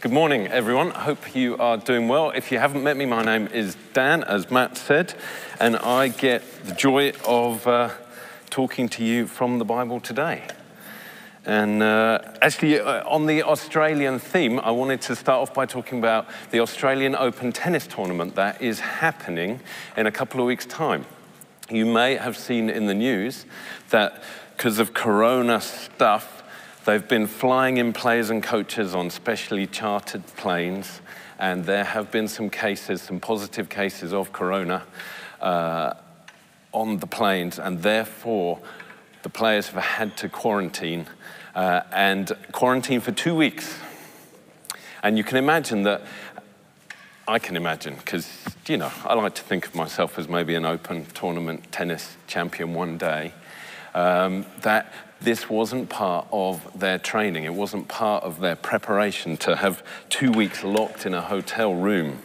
Good morning, everyone. I hope you are doing well. If you haven't met me, my name is Dan, as Matt said, and I get the joy of talking to you from the Bible today. And actually, on the Australian theme, I wanted to start off by talking about the Australian Open tennis tournament that is happening in a couple of weeks' time. You may have seen in the news that because of corona stuff, they've been flying in players and coaches on specially chartered planes, and there have been some cases, some positive cases of corona on the planes, and therefore the players have had to quarantine for 2 weeks. And you can imagine that, I can imagine, because, you know, I like to think of myself as maybe an open tournament tennis champion one day, that this wasn't part of their training. It wasn't part of their preparation to have 2 weeks locked in a hotel room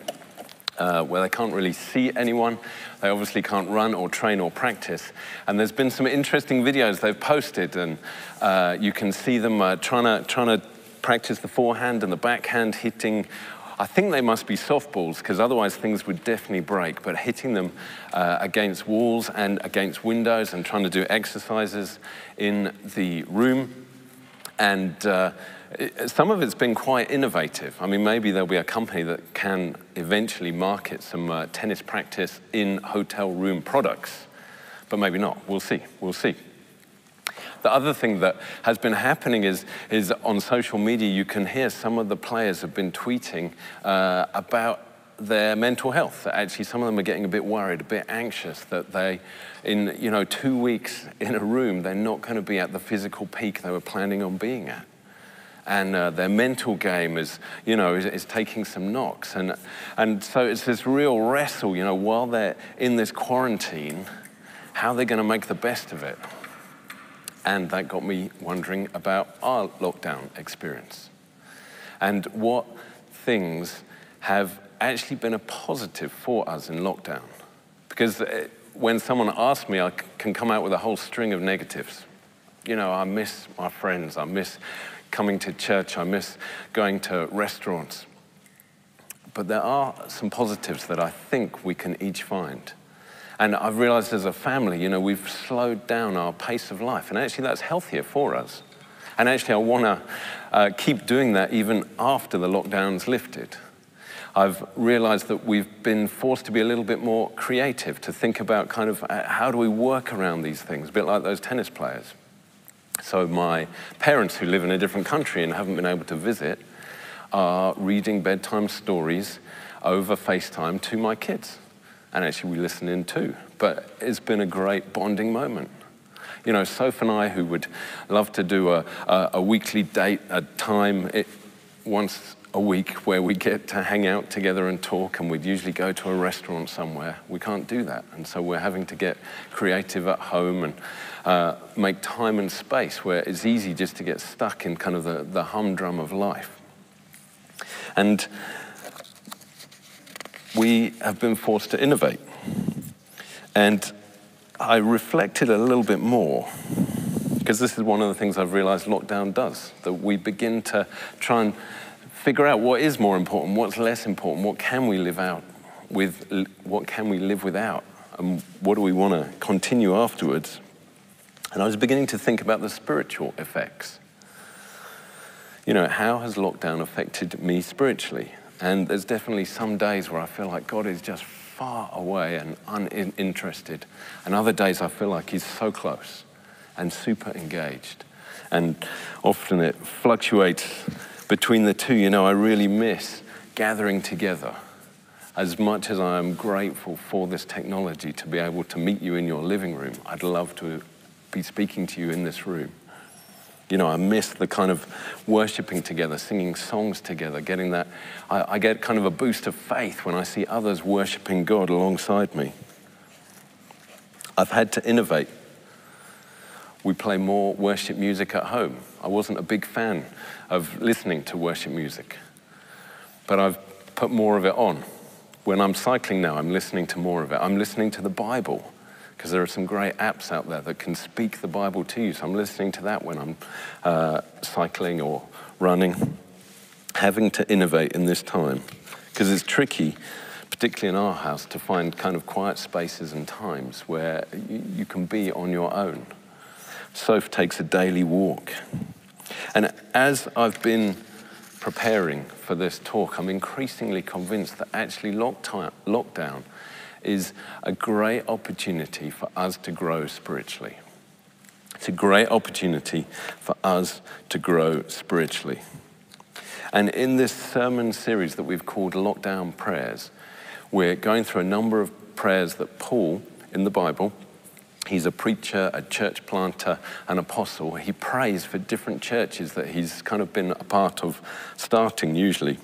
where they can't really see anyone. They obviously can't run or train or practice. And there's been some interesting videos they've posted, and you can see them trying to practice the forehand and the backhand, hitting, I think they must be softballs, because otherwise things would definitely break, but hitting them against walls and against windows, and trying to do exercises in the room. And some of it's been quite innovative. I mean, maybe there'll be a company that can eventually market some tennis practice in hotel room products, but maybe not. We'll see. We'll see. The other thing that has been happening is on social media, you can hear some of the players have been tweeting about their mental health. Actually, some of them are getting a bit worried, a bit anxious that they, in 2 weeks in a room, they're not going to be at the physical peak they were planning on being at. And their mental game is taking some knocks. And so it's this real wrestle, while they're in this quarantine, how they're going to make the best of it. And that got me wondering about our lockdown experience and what things have actually been a positive for us in lockdown. Because when someone asks me, I can come out with a whole string of negatives. I miss my friends, I miss coming to church, I miss going to restaurants. But there are some positives that I think we can each find. And I've realized as a family, we've slowed down our pace of life, and actually that's healthier for us. And actually I want to keep doing that even after the lockdown's lifted. I've realized that we've been forced to be a little bit more creative, to think about kind of how do we work around these things, a bit like those tennis players. So my parents, who live in a different country and haven't been able to visit, are reading bedtime stories over FaceTime to my kids. And actually we listen in too, but it's been a great bonding moment. Soph and I, who would love to do a weekly date, once a week where we get to hang out together and talk, and we'd usually go to a restaurant somewhere, we can't do that. And so we're having to get creative at home and make time and space where it's easy just to get stuck in kind of the humdrum of life. And we have been forced to innovate. And I reflected a little bit more, because this is one of the things I've realized lockdown does, that we begin to try and figure out what is more important, what's less important, what can we live out with, what can we live without, and what do we want to continue afterwards. And I was beginning to think about the spiritual effects. How has lockdown affected me spiritually? And there's definitely some days where I feel like God is just far away and uninterested. And other days I feel like he's so close and super engaged. And often it fluctuates between the two. I really miss gathering together. As much as I am grateful for this technology to be able to meet you in your living room, I'd love to be speaking to you in this room. I miss the kind of worshipping together, singing songs together, getting that. I get kind of a boost of faith when I see others worshipping God alongside me. I've had to innovate. We play more worship music at home. I wasn't a big fan of listening to worship music, but I've put more of it on. When I'm cycling now, I'm listening to more of it. I'm listening to the Bible, because there are some great apps out there that can speak the Bible to you. So I'm listening to that when I'm cycling or running. having to innovate in this time, because it's tricky, particularly in our house, to find kind of quiet spaces and times where you can be on your own. Soph takes a daily walk. And as I've been preparing for this talk, I'm increasingly convinced that actually lockdown is a great opportunity for us to grow spiritually. It's a great opportunity for us to grow spiritually. And in this sermon series that we've called Lockdown Prayers, we're going through a number of prayers that Paul, in the Bible, he's a preacher, a church planter, an apostle. He prays for different churches that he's kind of been a part of starting usually.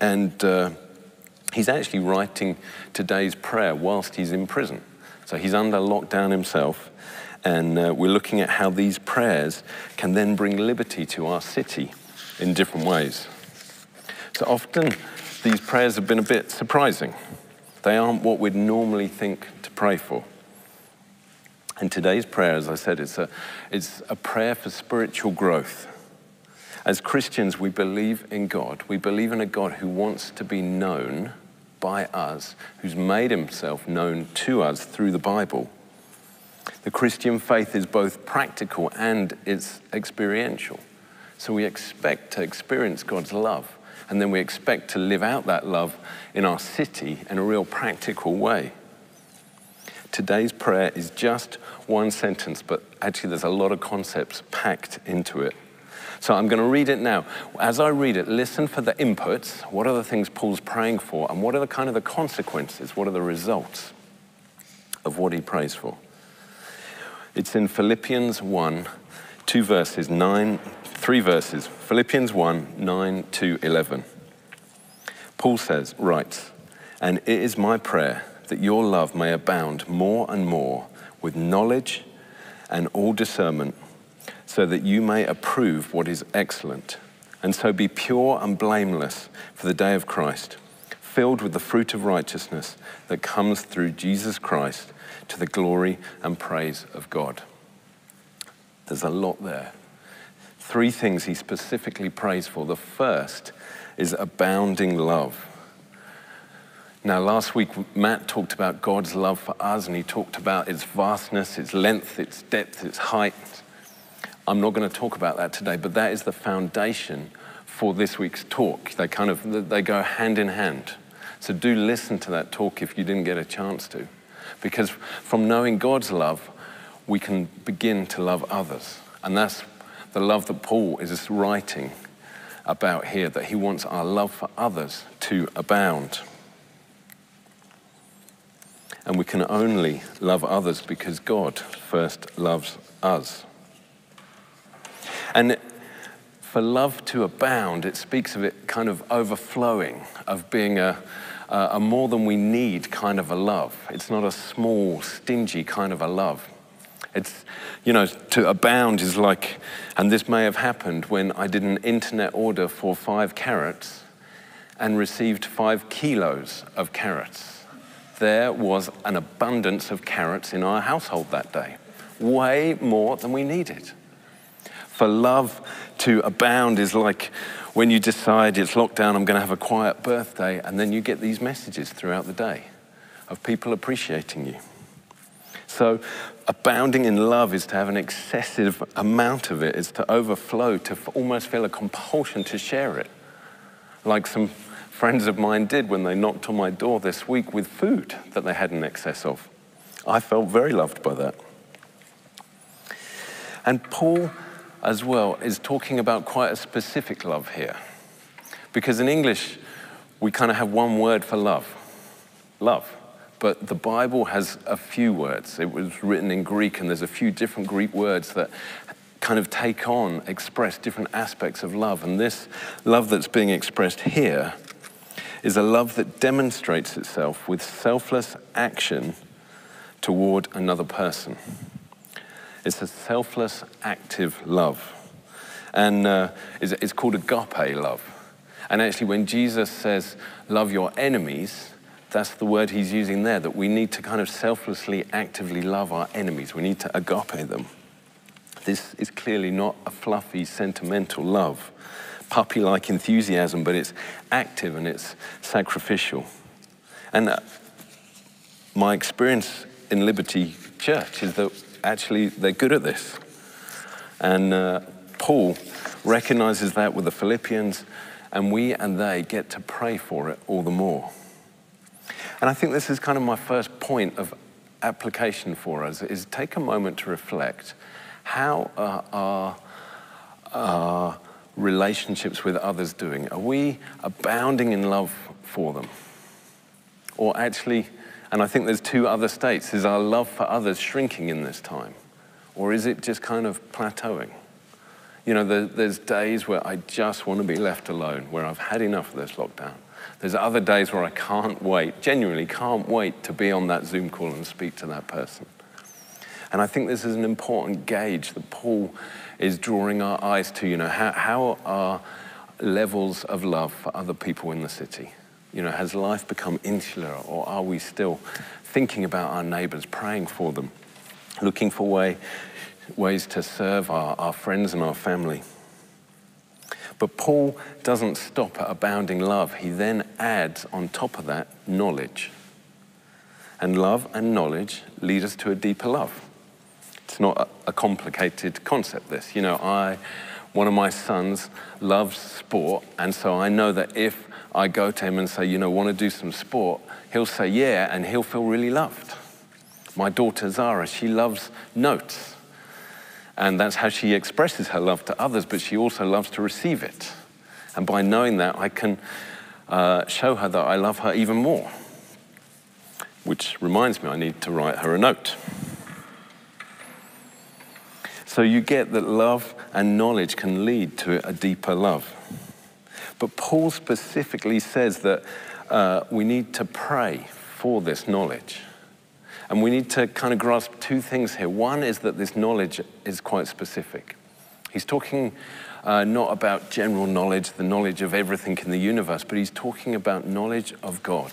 And he's actually writing today's prayer whilst he's in prison. So he's under lockdown himself. And we're looking at how these prayers can then bring liberty to our city in different ways. So often these prayers have been a bit surprising. They aren't what we'd normally think to pray for. And today's prayer, as I said, it's a prayer for spiritual growth. As Christians, we believe in God. We believe in a God who wants to be known by us, who's made himself known to us through the Bible. The Christian faith is both practical and it's experiential. So we expect to experience God's love, and then we expect to live out that love in our city in a real practical way. Today's prayer is just one sentence, but actually there's a lot of concepts packed into it. So I'm going to read it now. As I read it, listen for the inputs. What are the things Paul's praying for? And what are the kind of the consequences? What are the results of what he prays for? It's in Philippians 1, 2 verses, 9, 3 verses. Philippians 1, 9 to 11. Paul writes, "And it is my prayer that your love may abound more and more with knowledge and all discernment, so that you may approve what is excellent, and so be pure and blameless for the day of Christ, filled with the fruit of righteousness that comes through Jesus Christ to the glory and praise of God." There's a lot there. Three things he specifically prays for. The first is abounding love. Now, last week, Matt talked about God's love for us, and he talked about its vastness, its length, its depth, its height. I'm not going to talk about that today, but that is the foundation for this week's talk. They go hand in hand. So do listen to that talk if you didn't get a chance to, because from knowing God's love, we can begin to love others. And that's the love that Paul is writing about here, that he wants our love for others to abound. And we can only love others because God first loves us. And for love to abound, it speaks of it kind of overflowing, of being a more than we need kind of a love. It's not a small, stingy kind of a love. It's, you know, to abound is like, and this may have happened when I did an internet order for 5 carrots and received 5 kilos of carrots. There was an abundance of carrots in our household that day, way more than we needed. For love to abound is like when you decide it's lockdown, I'm going to have a quiet birthday, and then you get these messages throughout the day of people appreciating you. So abounding in love is to have an excessive amount of it, is to overflow, to almost feel a compulsion to share it, like some friends of mine did when they knocked on my door this week with food that they had in excess of. I felt very loved by that. And Paul, as well, is talking about quite a specific love here. Because in English, we kind of have one word for love. Love. But the Bible has a few words. It was written in Greek, and there's a few different Greek words that kind of take on, express different aspects of love. And this love that's being expressed here is a love that demonstrates itself with selfless action toward another person. It's a selfless, active love. And it's called agape love. And actually, when Jesus says, love your enemies, that's the word he's using there, that we need to kind of selflessly, actively love our enemies. We need to agape them. This is clearly not a fluffy, sentimental love, puppy-like enthusiasm, but it's active and it's sacrificial. And my experience in Liberty Church is that actually they're good at this. And Paul recognizes that with the Philippians, and we and they get to pray for it all the more. And I think this is kind of my first point of application for us, is take a moment to reflect how our relationships with others doing? Are we abounding in love for them? Or actually, and I think there's two other states, is our love for others shrinking in this time? Or is it just kind of plateauing? You know, there's days where I just want to be left alone, where I've had enough of this lockdown. There's other days where I can't wait, genuinely can't wait to be on that Zoom call and speak to that person. And I think this is an important gauge that Paul is drawing our eyes to, you know, how are levels of love for other people in the city? You know, has life become insular, or are we still thinking about our neighbours, praying for them, looking for ways to serve our friends and our family? But Paul doesn't stop at abounding love. He then adds on top of that knowledge. And love and knowledge lead us to a deeper love. It's not a complicated concept, this. You know, one of my sons loves sport, and so I know that if I go to him and say, you know, want to do some sport, he'll say yeah, and he'll feel really loved. My daughter Zara, she loves notes, and that's how she expresses her love to others, but she also loves to receive it. And by knowing that, I can show her that I love her even more, which reminds me I need to write her a note. So you get that love and knowledge can lead to a deeper love. But Paul specifically says that we need to pray for this knowledge. And we need to kind of grasp two things here. One is that this knowledge is quite specific. He's talking not about general knowledge, the knowledge of everything in the universe, but he's talking about knowledge of God.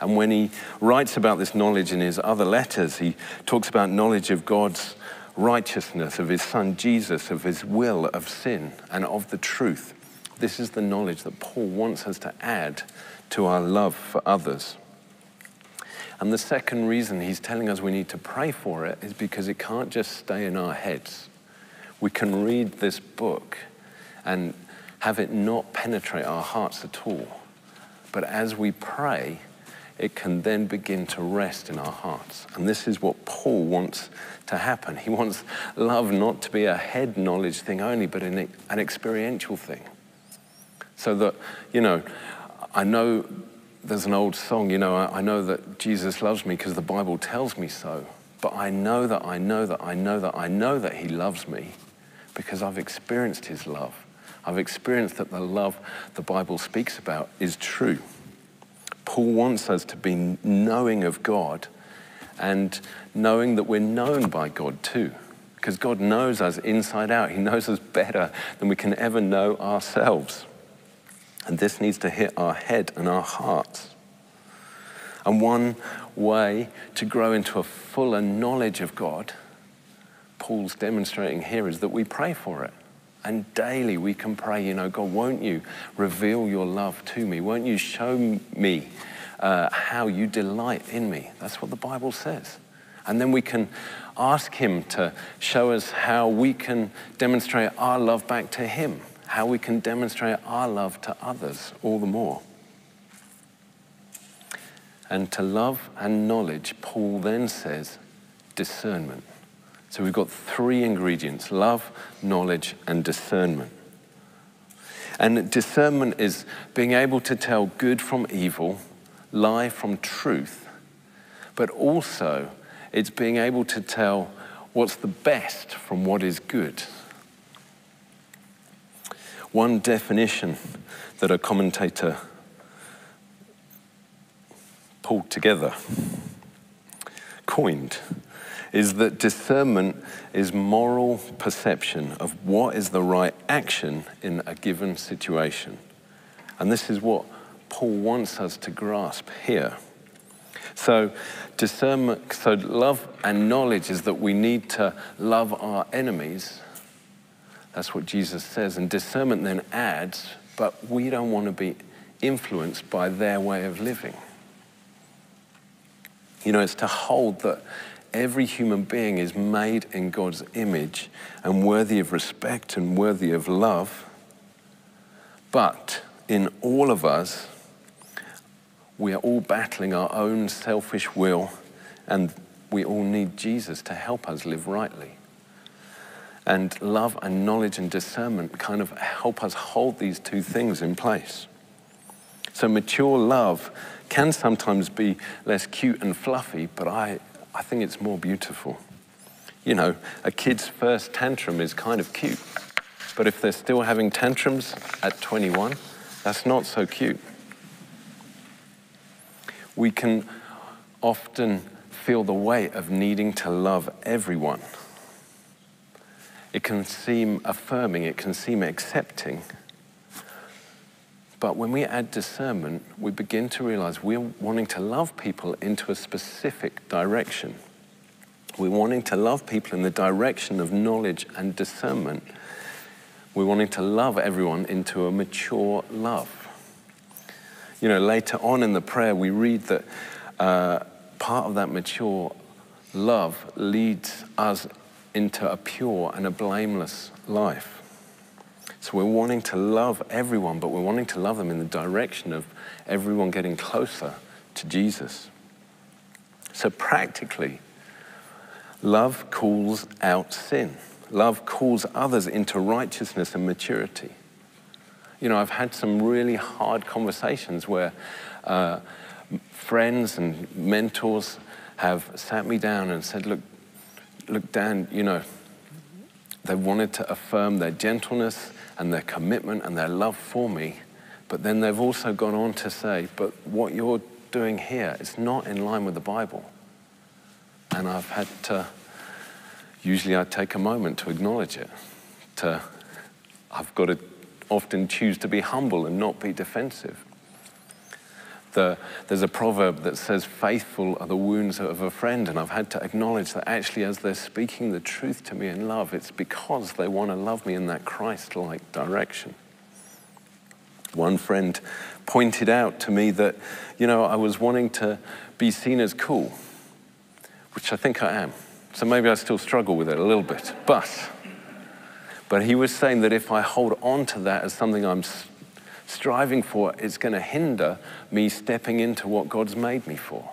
And when he writes about this knowledge in his other letters, he talks about knowledge of God's righteousness, of his son Jesus, of his will, of sin, and of the truth. This is the knowledge that Paul wants us to add to our love for others. And the second reason he's telling us we need to pray for it is because it can't just stay in our heads. We can read this book and have it not penetrate our hearts at all. But as we pray, it can then begin to rest in our hearts. And this is what Paul wants to happen. He wants love not to be a head knowledge thing only, but an experiential thing. So that, you know, I know there's an old song, you know, I know that Jesus loves me because the Bible tells me so, but I know that I know that I know that I know that he loves me because I've experienced his love. I've experienced that the love the Bible speaks about is true. Paul wants us to be knowing of God and knowing that we're known by God too, because God knows us inside out. He knows us better than we can ever know ourselves. And this needs to hit our head and our hearts. And one way to grow into a fuller knowledge of God, Paul's demonstrating here, is that we pray for it. And daily we can pray, you know, God, won't you reveal your love to me? Won't you show me how you delight in me? That's what the Bible says. And then we can ask him to show us how we can demonstrate our love back to him, how we can demonstrate our love to others all the more. And to love and knowledge, Paul then says, discernment. So we've got three ingredients: love, knowledge, and discernment. And discernment is being able to tell good from evil, lie from truth, but also it's being able to tell what's the best from what is good. One definition that a commentator pulled together, coined, is that discernment is moral perception of what is the right action in a given situation. And this is what Paul wants us to grasp here. So discernment, so love and knowledge is that we need to love our enemies. That's what Jesus says. And discernment then adds, but we don't want to be influenced by their way of living. You know, it's to hold that every human being is made in God's image and worthy of respect and worthy of love. But in all of us, we are all battling our own selfish will, and we all need Jesus to help us live rightly. And love and knowledge and discernment kind of help us hold these two things in place. So mature love can sometimes be less cute and fluffy, but I think it's more beautiful. You know, a kid's first tantrum is kind of cute, but if they're still having tantrums at 21, that's not so cute. We can often feel the weight of needing to love everyone. It can seem affirming, it can seem accepting. But when we add discernment, we begin to realize we're wanting to love people into a specific direction. We're wanting to love people in the direction of knowledge and discernment. We're wanting to love everyone into a mature love. You know, later on in the prayer, we read that part of that mature love leads us into a pure and a blameless life. So we're wanting to love everyone, but we're wanting to love them in the direction of everyone getting closer to Jesus. So practically, love calls out sin. Love calls others into righteousness and maturity. You know, I've had some really hard conversations where friends and mentors have sat me down and said, look, Dan, you know, they wanted to affirm their gentleness and their commitment and their love for me, but then they've also gone on to say, but what you're doing here is not in line with the Bible. And I've had to, usually I take a moment to acknowledge it. I've got to often choose to be humble and not be defensive. There's a proverb that says, faithful are the wounds of a friend, and I've had to acknowledge that actually as they're speaking the truth to me in love, it's because they want to love me in that Christ-like direction. One friend pointed out to me that, you know, I was wanting to be seen as cool, which I think I am. So maybe I still struggle with it a little bit. But he was saying that if I hold on to that as something I'm striving for, it's going to hinder me stepping into what God's made me for.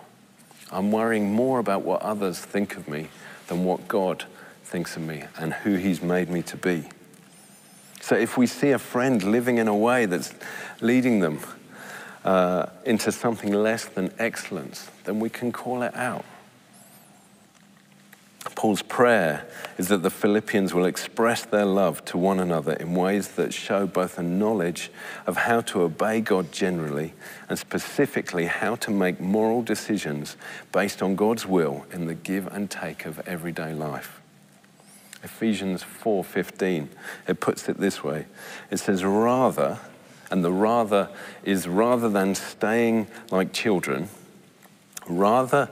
I'm worrying more about what others think of me than what God thinks of me and who he's made me to be. So if we see a friend living in a way that's leading them into something less than excellence, then we can call it out. Paul's prayer is that the Philippians will express their love to one another in ways that show both a knowledge of how to obey God generally and specifically how to make moral decisions based on God's will in the give and take of everyday life. Ephesians 4:15, it puts it this way. It says, rather, and the rather is rather than staying like children, rather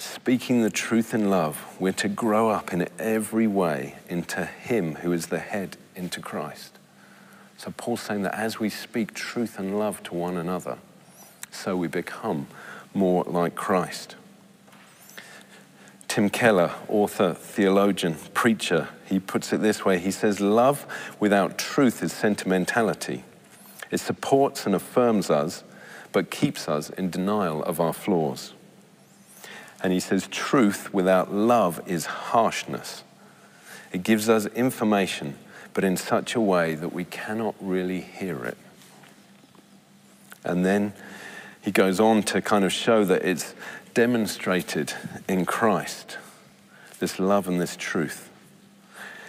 speaking the truth in love, we're to grow up in every way into him who is the head, into Christ. So Paul's saying that as we speak truth and love to one another, so we become more like Christ. Tim Keller, author, theologian, preacher, he puts it this way. He says, love without truth is sentimentality. It supports and affirms us, but keeps us in denial of our flaws. And he says, truth without love is harshness. It gives us information, but in such a way that we cannot really hear it. And then he goes on to kind of show that it's demonstrated in Christ, this love and this truth.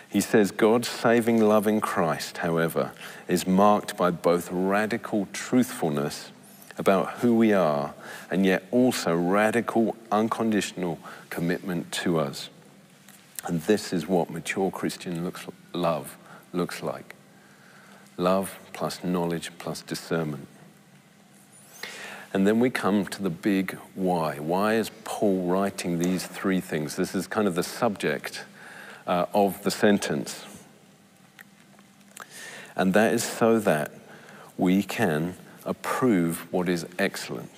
He says, God's saving love in Christ, however, is marked by both radical truthfulness about who we are, and yet also radical, unconditional commitment to us. And this is what mature Christian love looks like. Love plus knowledge plus discernment. And then we come to the big why. Why is Paul writing these three things? This is kind of the subject of the sentence. And that is so that we can approve what is excellent.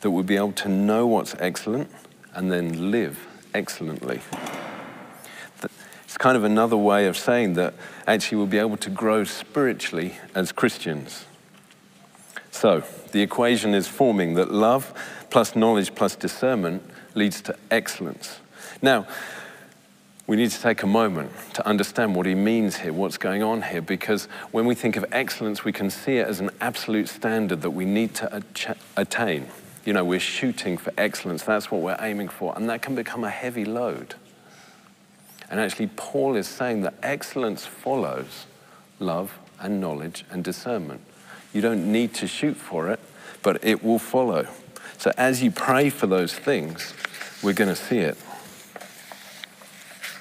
That we'll be able to know what's excellent and then live excellently. It's kind of another way of saying that actually we'll be able to grow spiritually as Christians. So the equation is forming that love plus knowledge plus discernment leads to excellence. Now, we need to take a moment to understand what he means here, what's going on here, because when we think of excellence, we can see it as an absolute standard that we need to attain. You know, we're shooting for excellence. That's what we're aiming for. And that can become a heavy load. And actually, Paul is saying that excellence follows love and knowledge and discernment. You don't need to shoot for it, but it will follow. So as you pray for those things, we're going to see it.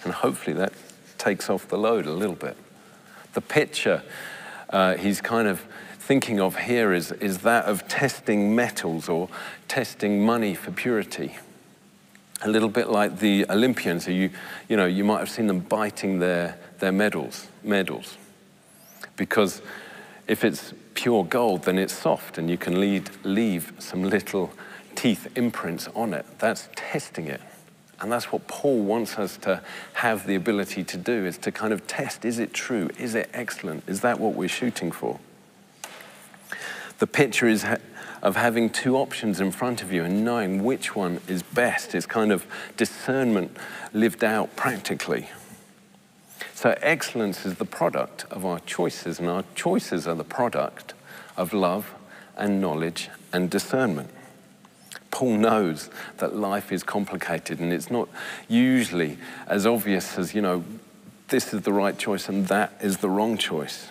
And hopefully that takes off the load a little bit. The picture he's kind of thinking of here is that of testing metals or testing money for purity. A little bit like the Olympians, who you might have seen them biting their medals. Because if it's pure gold, then it's soft and you can leave some little teeth imprints on it. That's testing it. And that's what Paul wants us to have the ability to do, is to kind of test, is it true? Is it excellent? Is that what we're shooting for? The picture is of having two options in front of you and knowing which one is best. It's kind of discernment lived out practically. So excellence is the product of our choices, and our choices are the product of love and knowledge and discernment. Paul knows that life is complicated and it's not usually as obvious as, you know, this is the right choice and that is the wrong choice.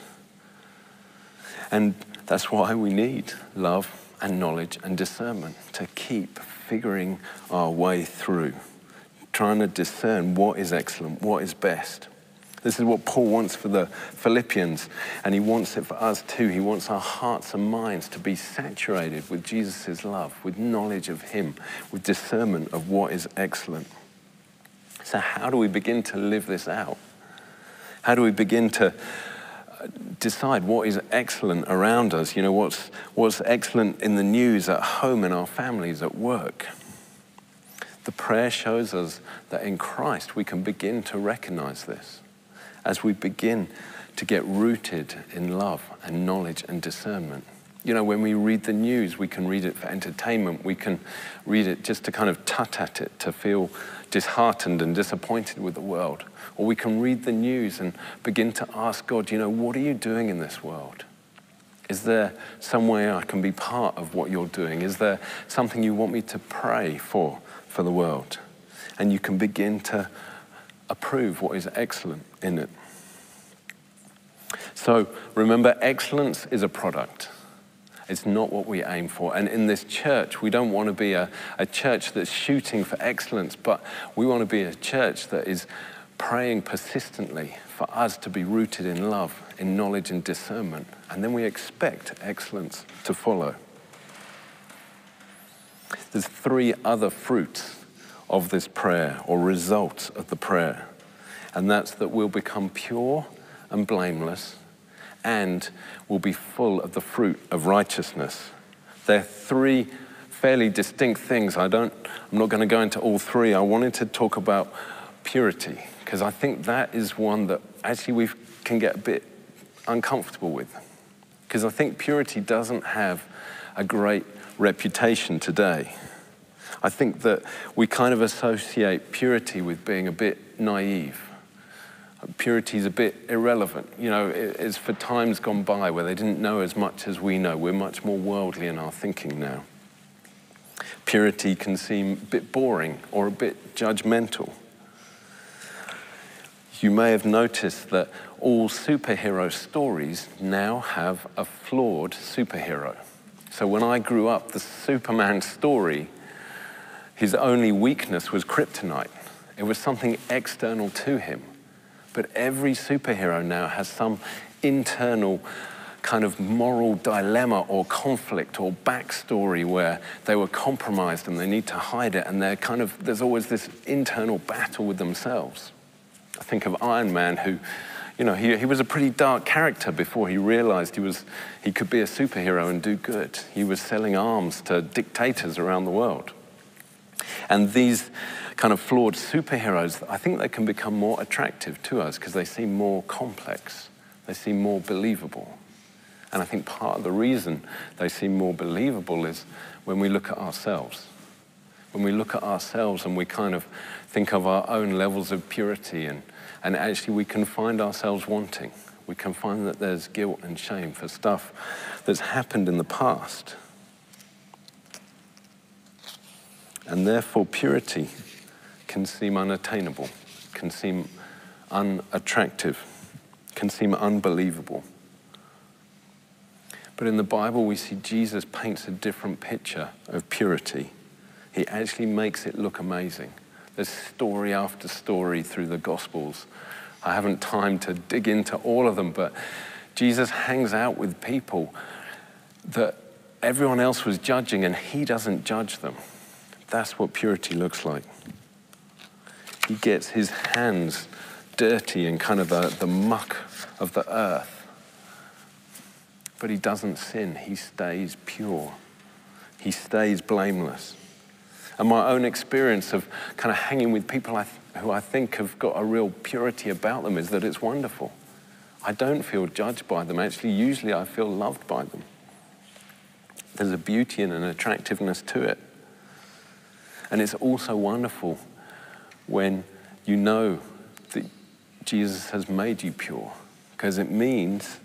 And that's why we need love and knowledge and discernment to keep figuring our way through, trying to discern what is excellent, what is best. This is what Paul wants for the Philippians, and he wants it for us too. He wants our hearts and minds to be saturated with Jesus' love, with knowledge of him, with discernment of what is excellent. So how do we begin to live this out? How do we begin to decide what is excellent around us? You know, what's excellent in the news, at home, in our families, at work? The prayer shows us that in Christ we can begin to recognize this. As we begin to get rooted in love and knowledge and discernment. You know, when we read the news, we can read it for entertainment. We can read it just to kind of tut at it, to feel disheartened and disappointed with the world. Or we can read the news and begin to ask God, you know, what are you doing in this world? Is there some way I can be part of what you're doing? Is there something you want me to pray for the world? And you can begin to approve what is excellent in it. So remember, excellence is a product. It's not what we aim for. And in this church, we don't want to be a church that's shooting for excellence, but we want to be a church that is praying persistently for us to be rooted in love, in knowledge and discernment. And then we expect excellence to follow. There's three other fruits of this prayer, or results of the prayer. And that's that we'll become pure and blameless, and we'll be full of the fruit of righteousness. They're three fairly distinct things. I'm not going to go into all three. I wanted to talk about purity, because I think that is one that actually we can get a bit uncomfortable with. Because I think purity doesn't have a great reputation today. I think that we kind of associate purity with being a bit naive. Purity is a bit irrelevant. You know, it's for times gone by where they didn't know as much as we know. We're much more worldly in our thinking now. Purity can seem a bit boring or a bit judgmental. You may have noticed that all superhero stories now have a flawed superhero. So when I grew up, the Superman story, his only weakness was kryptonite. It was something external to him. But every superhero now has some internal kind of moral dilemma or conflict or backstory where they were compromised and they need to hide it, and there's always this internal battle with themselves. I think of Iron Man, who, You know, he was a pretty dark character before he realized he could be a superhero and do good. He was selling arms to dictators around the world. And these kind of flawed superheroes, I think they can become more attractive to us because they seem more complex. They seem more believable. And I think part of the reason they seem more believable is when we look at ourselves. When we look at ourselves and we kind of think of our own levels of purity, and actually we can find ourselves wanting. We can find that there's guilt and shame for stuff that's happened in the past. And therefore purity can seem unattainable, can seem unattractive, can seem unbelievable. But in the Bible we see Jesus paints a different picture of purity. He actually makes it look amazing. There's story after story through the Gospels. I haven't time to dig into all of them, but Jesus hangs out with people that everyone else was judging and he doesn't judge them. That's what purity looks like. He gets his hands dirty in kind of the muck of the earth. But he doesn't sin. He stays pure. He stays blameless. And my own experience of kind of hanging with people who I think have got a real purity about them is that it's wonderful. I don't feel judged by them. Actually, usually I feel loved by them. There's a beauty and an attractiveness to it. And it's also wonderful when you know that Jesus has made you pure, because it means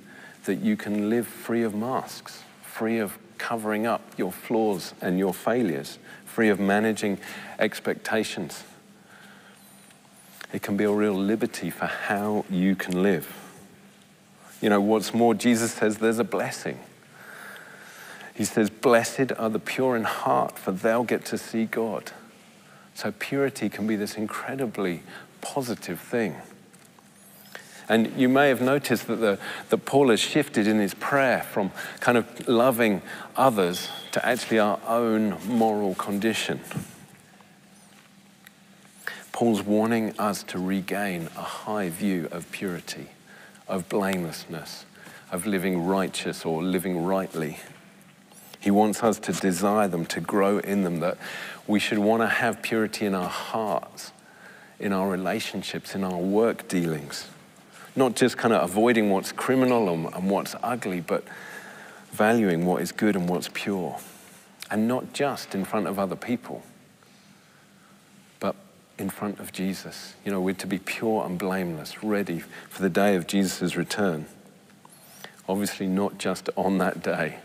that you can live free of masks, free of covering up your flaws and your failures, free of managing expectations. It can be a real liberty for how you can live. You know, what's more, Jesus says there's a blessing. He says, "Blessed are the pure in heart, for they'll get to see God." So purity can be this incredibly positive thing. And you may have noticed that that Paul has shifted in his prayer from kind of loving others to actually our own moral condition. Paul's warning us to regain a high view of purity, of blamelessness, of living righteous or living rightly. He wants us to desire them, to grow in them, that we should want to have purity in our hearts, in our relationships, in our work dealings. Not just kind of avoiding what's criminal and what's ugly, but valuing what is good and what's pure. And not just in front of other people, but in front of Jesus. You know, we're to be pure and blameless, ready for the day of Jesus' return. Obviously not just on that day,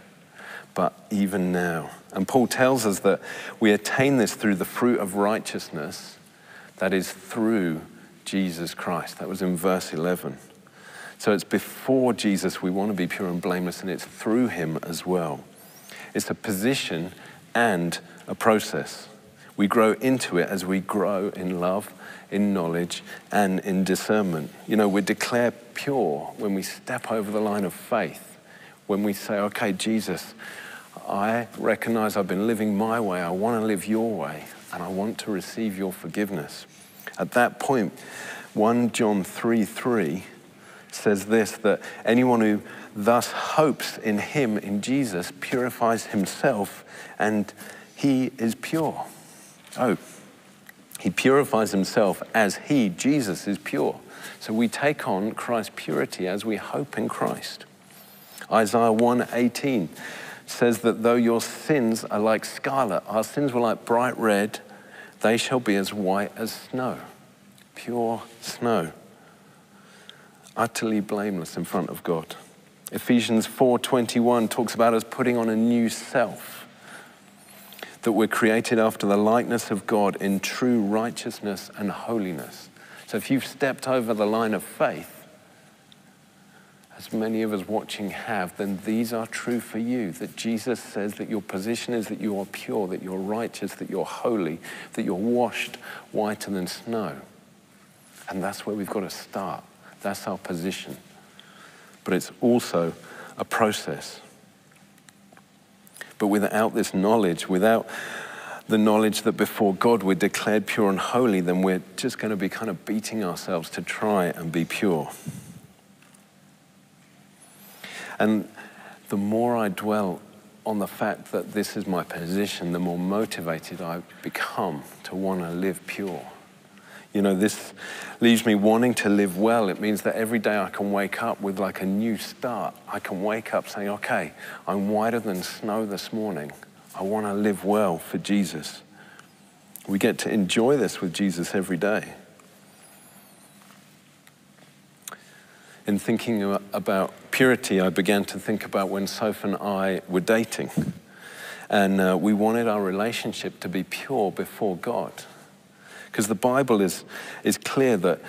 but even now. And Paul tells us that we attain this through the fruit of righteousness, that is through Jesus Christ. That was in verse 11. So it's before Jesus we want to be pure and blameless, and it's through him as well. It's a position and a process. We grow into it as we grow in love, in knowledge, and in discernment. You know, we're declared pure when we step over the line of faith, when we say, "Okay, Jesus, I recognize I've been living my way, I want to live your way, and I want to receive your forgiveness." At that point, 1 John 3:3 says this, that anyone who thus hopes in him, in Jesus, purifies himself, and he is pure. Oh, he purifies himself as he, Jesus, is pure. So we take on Christ's purity as we hope in Christ. Isaiah 1:18 says that though your sins are like scarlet, our sins were like bright red, they shall be as white as snow, pure snow, utterly blameless in front of God. Ephesians 4:21 talks about us putting on a new self, that we're created after the likeness of God in true righteousness and holiness. So if you've stepped over the line of faith, as many of us watching have, then these are true for you, that Jesus says that your position is that you are pure, that you're righteous, that you're holy, that you're washed whiter than snow. And that's where we've got to start. That's our position. But it's also a process. But without this knowledge, without the knowledge that before God we're declared pure and holy, then we're just going to be kind of beating ourselves to try and be pure. And the more I dwell on the fact that this is my position, the more motivated I become to want to live pure. You know, this leaves me wanting to live well. It means that every day I can wake up with like a new start. I can wake up saying, okay, I'm whiter than snow this morning. I want to live well for Jesus. We get to enjoy this with Jesus every day. In thinking about purity, I began to think about when Soph and I were dating. And we wanted our relationship to be pure before God. Because the Bible is clear that,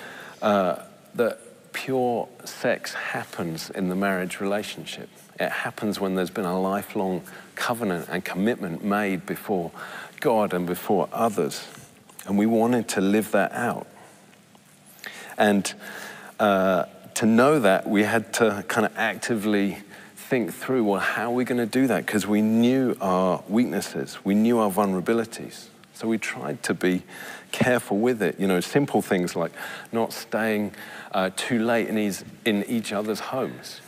that pure sex happens in the marriage relationship. It happens when there's been a lifelong covenant and commitment made before God and before others. And we wanted to live that out. And to know that, we had to kind of actively think through, well, how are we going to do that? Because we knew our weaknesses, we knew our vulnerabilities. So we tried to be careful with it. You know, simple things like not staying too late in each other's homes.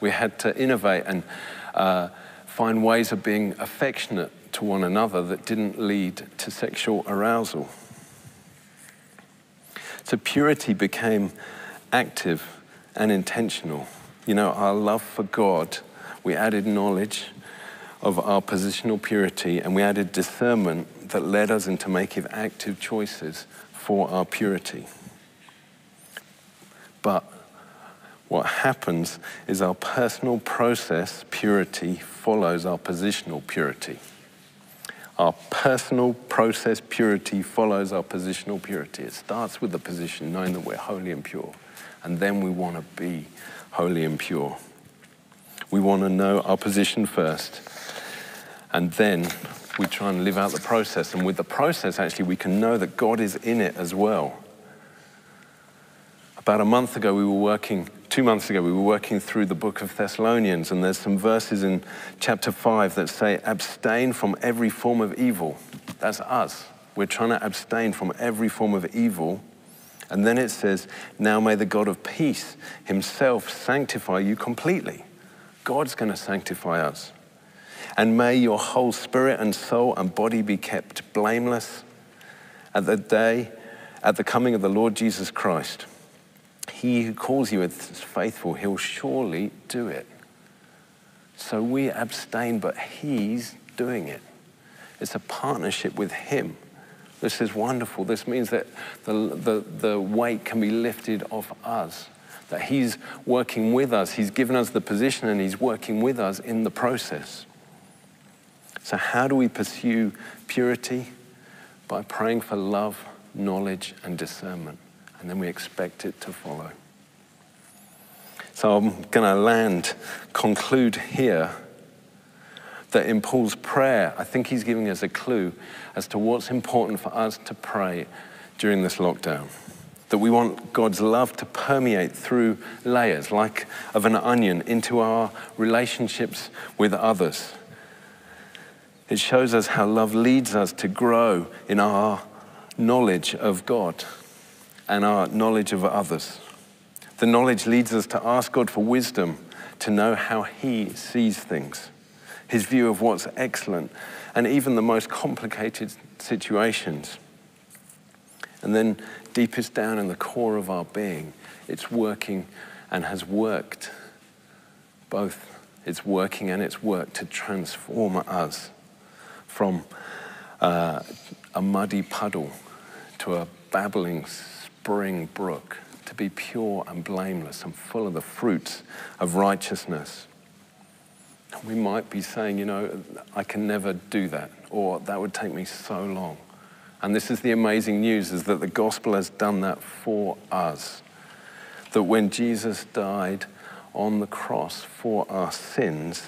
We had to innovate and find ways of being affectionate to one another that didn't lead to sexual arousal. So purity became active and intentional. You know, our love for God, we added knowledge of our positional purity, and we added discernment that led us into making active choices for our purity. But what happens is our personal process purity follows our positional purity. Our personal process purity follows our positional purity. It starts with the position, knowing that we're holy and pure. And then we want to be holy and pure. We want to know our position first, and then we try and live out the process. And with the process, actually, we can know that God is in it as well. About 2 months ago, we were working through the book of Thessalonians, and there's some verses in chapter 5 that say, abstain from every form of evil. That's us. We're trying to abstain from every form of evil. And then it says, now may the God of peace himself sanctify you completely. God's going to sanctify us. And may your whole spirit and soul and body be kept blameless at the coming of the Lord Jesus Christ. He who calls you is faithful, he'll surely do it. So we abstain, but he's doing it. It's a partnership with him. This is wonderful. This means that the weight can be lifted off us, that he's working with us. He's given us the position and he's working with us in the process. So how do we pursue purity? By praying for love, knowledge, and discernment. And then we expect it to follow. So I'm going to conclude here. That in Paul's prayer, I think he's giving us a clue as to what's important for us to pray during this lockdown. That we want God's love to permeate through layers, like of an onion, into our relationships with others. It shows us how love leads us to grow in our knowledge of God and our knowledge of others. The knowledge leads us to ask God for wisdom to know how he sees things, his view of what's excellent, and even the most complicated situations. And then deepest down in the core of our being, it's working and has worked. Both it's working and it's worked to transform us from a muddy puddle to a babbling spring brook, to be pure and blameless and full of the fruits of righteousness. We might be saying, you know, I can never do that, or that would take me so long. And this is the amazing news, is that the gospel has done that for us. That when Jesus died on the cross for our sins,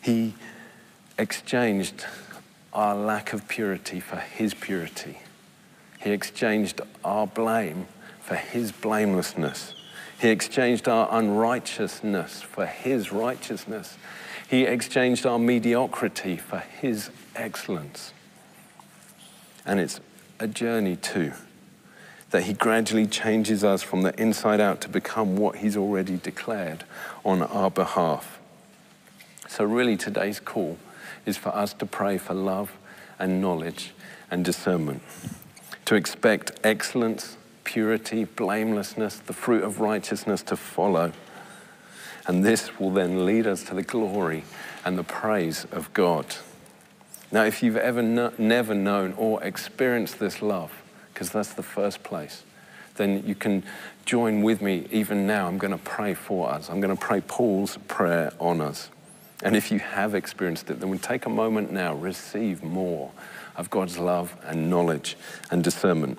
he exchanged our lack of purity for his purity. He exchanged our blame for his blamelessness. He exchanged our unrighteousness for his righteousness. He exchanged our mediocrity for his excellence. And it's a journey too. that he gradually changes us from the inside out to become what he's already declared on our behalf. So really today's call is for us to pray for love and knowledge and discernment, to expect excellence, purity, blamelessness, the fruit of righteousness to follow. And this will then lead us to the glory and the praise of God. Now, if you've ever never known or experienced this love, because that's the first place, then you can join with me even now. I'm going to pray for us. I'm going to pray Paul's prayer on us. And if you have experienced it, then we'll take a moment now, receive more of God's love and knowledge and discernment.